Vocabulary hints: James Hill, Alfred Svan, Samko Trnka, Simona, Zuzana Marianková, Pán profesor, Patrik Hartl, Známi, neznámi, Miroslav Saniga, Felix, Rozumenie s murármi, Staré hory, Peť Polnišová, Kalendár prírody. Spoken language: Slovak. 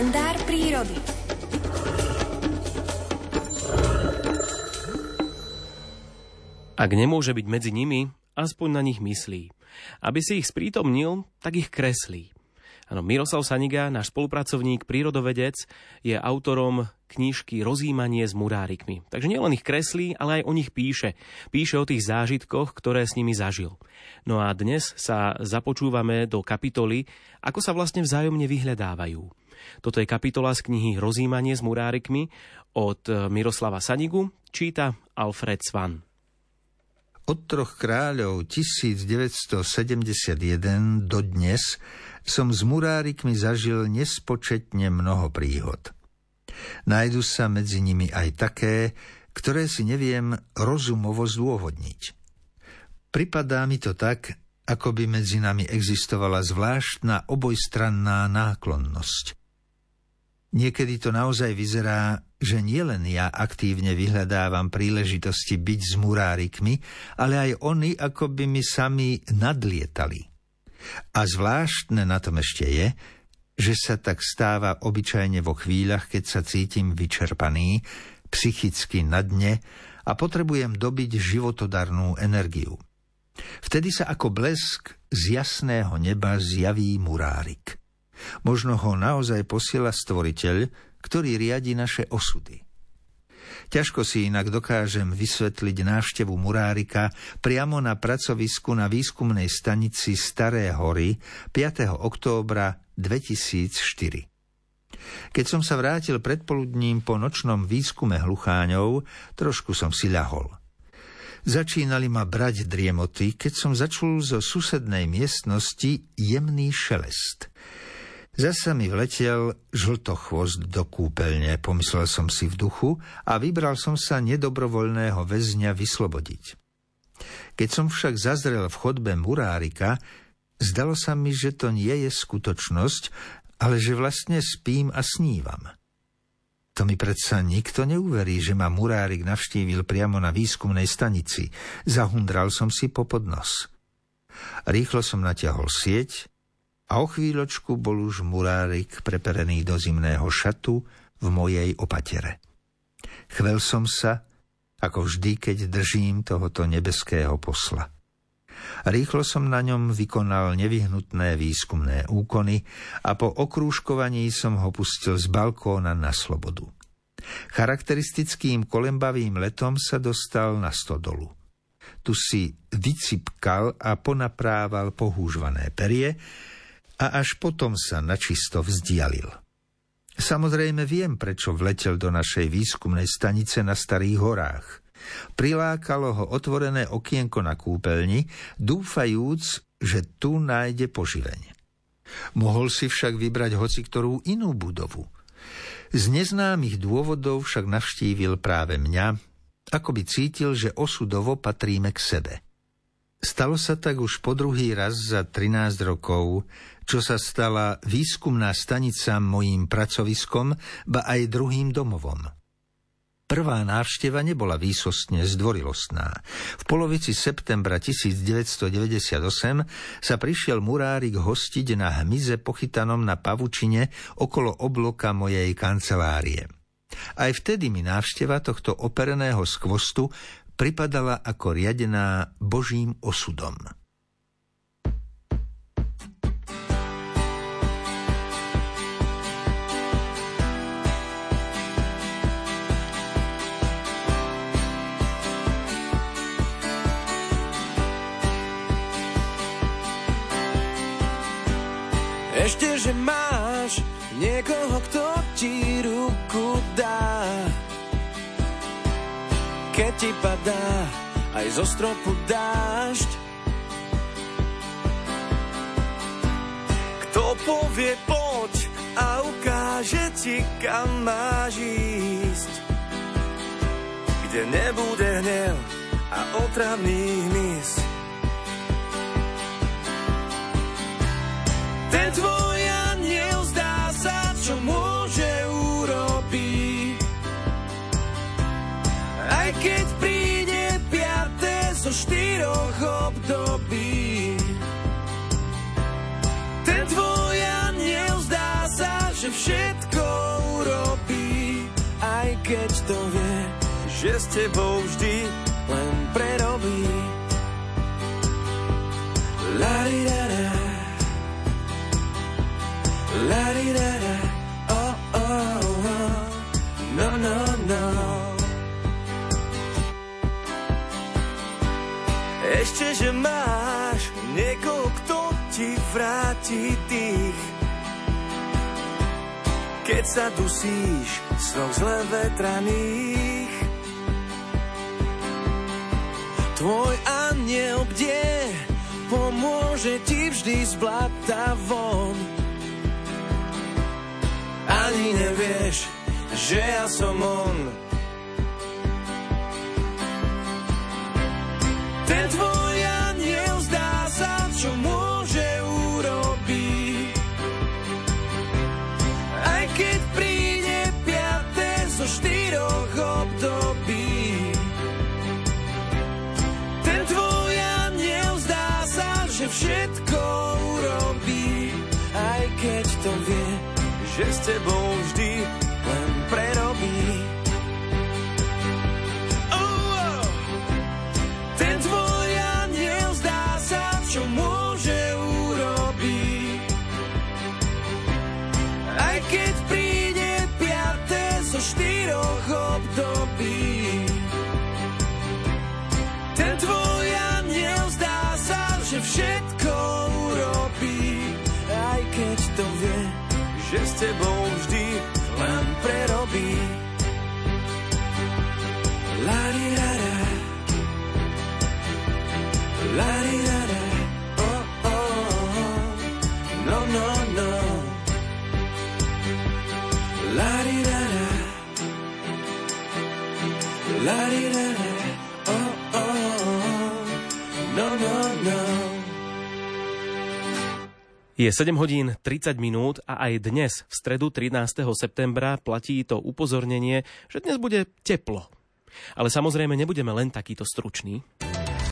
Kalendár prírody. Ak nemôže byť medzi nimi, aspoň na nich myslí. Aby si ich sprítomnil, tak ich kreslí. Áno, Miroslav Saniga, náš spolupracovník, prírodovedec, je autorom knižky Rozímanie s murárikmi. Takže nielen ich kreslí, ale aj o nich píše. Píše o tých zážitkoch, ktoré s nimi zažil. No a dnes sa započúvame do kapitoly, ako sa vlastne vzájomne vyhľadávajú. Toto je kapitola z knihy Rozímanie s murárikmi od Miroslava Sanigu, číta Alfred Svan. Od Troch kráľov 1971 do dnes som s murárikmi zažil nespočetne mnoho príhod. Nájdu sa medzi nimi aj také, ktoré si neviem rozumovo zdôvodniť. Pripadá mi to tak, ako by medzi nami existovala zvláštna obojstranná náklonnosť. Niekedy to naozaj vyzerá, že nielen ja aktívne vyhľadávam príležitosti byť s murárikmi, ale aj oni ako by mi sami nadlietali. A zvláštne na tom ešte je, že sa tak stáva obyčajne vo chvíľach, keď sa cítim vyčerpaný, psychicky na dne a potrebujem dobiť životodarnú energiu. Vtedy sa ako blesk z jasného neba zjaví murárik. Možno ho naozaj posiela stvoriteľ, ktorý riadi naše osudy. Ťažko si inak dokážem vysvetliť návštevu murárika priamo na pracovisku na výskumnej stanici Staré hory 5. októbra 2004. Keď som sa vrátil predpoludním po nočnom výskume hlucháňov, trošku som si ľahol. Začínali ma brať driemoty, keď som začul zo susednej miestnosti jemný šelest. Zasa mi vletel žltochvost do kúpeľne, pomyslel som si v duchu a vybral som sa nedobrovoľného väzňa vyslobodiť. Keď som však zazrel v chodbe murárika, zdalo sa mi, že to nie je skutočnosť, ale že vlastne spím a snívam. To mi predsa nikto neuverí, že ma murárik navštívil priamo na výskumnej stanici. Zahundral som si popod nos. Rýchlo som natiahol sieť a o chvíľočku bol už murárik preperený do zimného šatu v mojej opatere. Chvel som sa, ako vždy, keď držím tohoto nebeského posla. Rýchlo som na ňom vykonal nevyhnutné výskumné úkony a po okrúžkovaní som ho pustil z balkóna na slobodu. Charakteristickým kolembavým letom sa dostal na stodolu. Tu si vycipkal a ponaprával pohúžvané perie a až potom sa načisto vzdialil. Samozrejme viem, prečo vletel do našej výskumnej stanice na Starých horách. Prilákalo ho otvorené okienko na kúpeľni, dúfajúc, že tu nájde poživeň. Mohol si však vybrať hociktorú inú budovu. Z neznámych dôvodov však navštívil práve mňa, ako by cítil, že osudovo patríme k sebe. Stalo sa tak už po druhý raz za 13 rokov, čo sa stala výskumná stanica mojím pracoviskom, ba aj druhým domovom. Prvá návšteva nebola výsostne zdvorilostná. V polovici septembra 1998 sa prišiel murárik hostiť na hmyze pochytanom na pavučine okolo obloka mojej kancelárie. Aj vtedy mi návšteva tohto opereného skvostu pripadala ako riadená Božím osudom. Ešte, že máš niekoho, kto ti ruku dá. Keď ti padá aj zo stropu dážď. Kto povie poď a ukáže ti, kam máš ísť. Kde nebude hnev a otravný hmyz. Ten tvoj aniel zdá sa, čo môže urobiť. Aj keď príde 5. zo 4 období. Ten tvoj aniel zdá sa, že všetko tebou vždy len prerobí. La-di-da-da, la-di-da-da, oh, oh, oh, no, no, no. Ešte, že máš niekoho, kto ti vráti dých, keď sa dusíš srok zle vetraných. Tvoj anjel kde pomôže ti vždy z blata von. Ani nevieš, že ja som on. Ten tvoj anjel zdá sa, čo môže urobiť. Aj keď príde 5. zo 4 období. Ten tvoj anjel zdá sa, že všetko urobí. Aj keď to vie, že s tebou vždy len prerobí. Oh! Ten tvoj anjel zdá sa, čo môže urobiť. Aj keď príde 5. zo 4 období. Ten tvoj anjel zdá sa, že všetko urobí. Aj keď to vie, že s tebou vždy len prerobí. La-di-da-da, la-di-da-da, oh, oh, oh, no, no, no. La-di-da-da, la-di-da-da, oh, oh, oh, no, no, no. Je 7:30 a aj dnes, v stredu 13. septembra, platí to upozornenie, že dnes bude teplo. Ale samozrejme nebudeme len takýto stručný.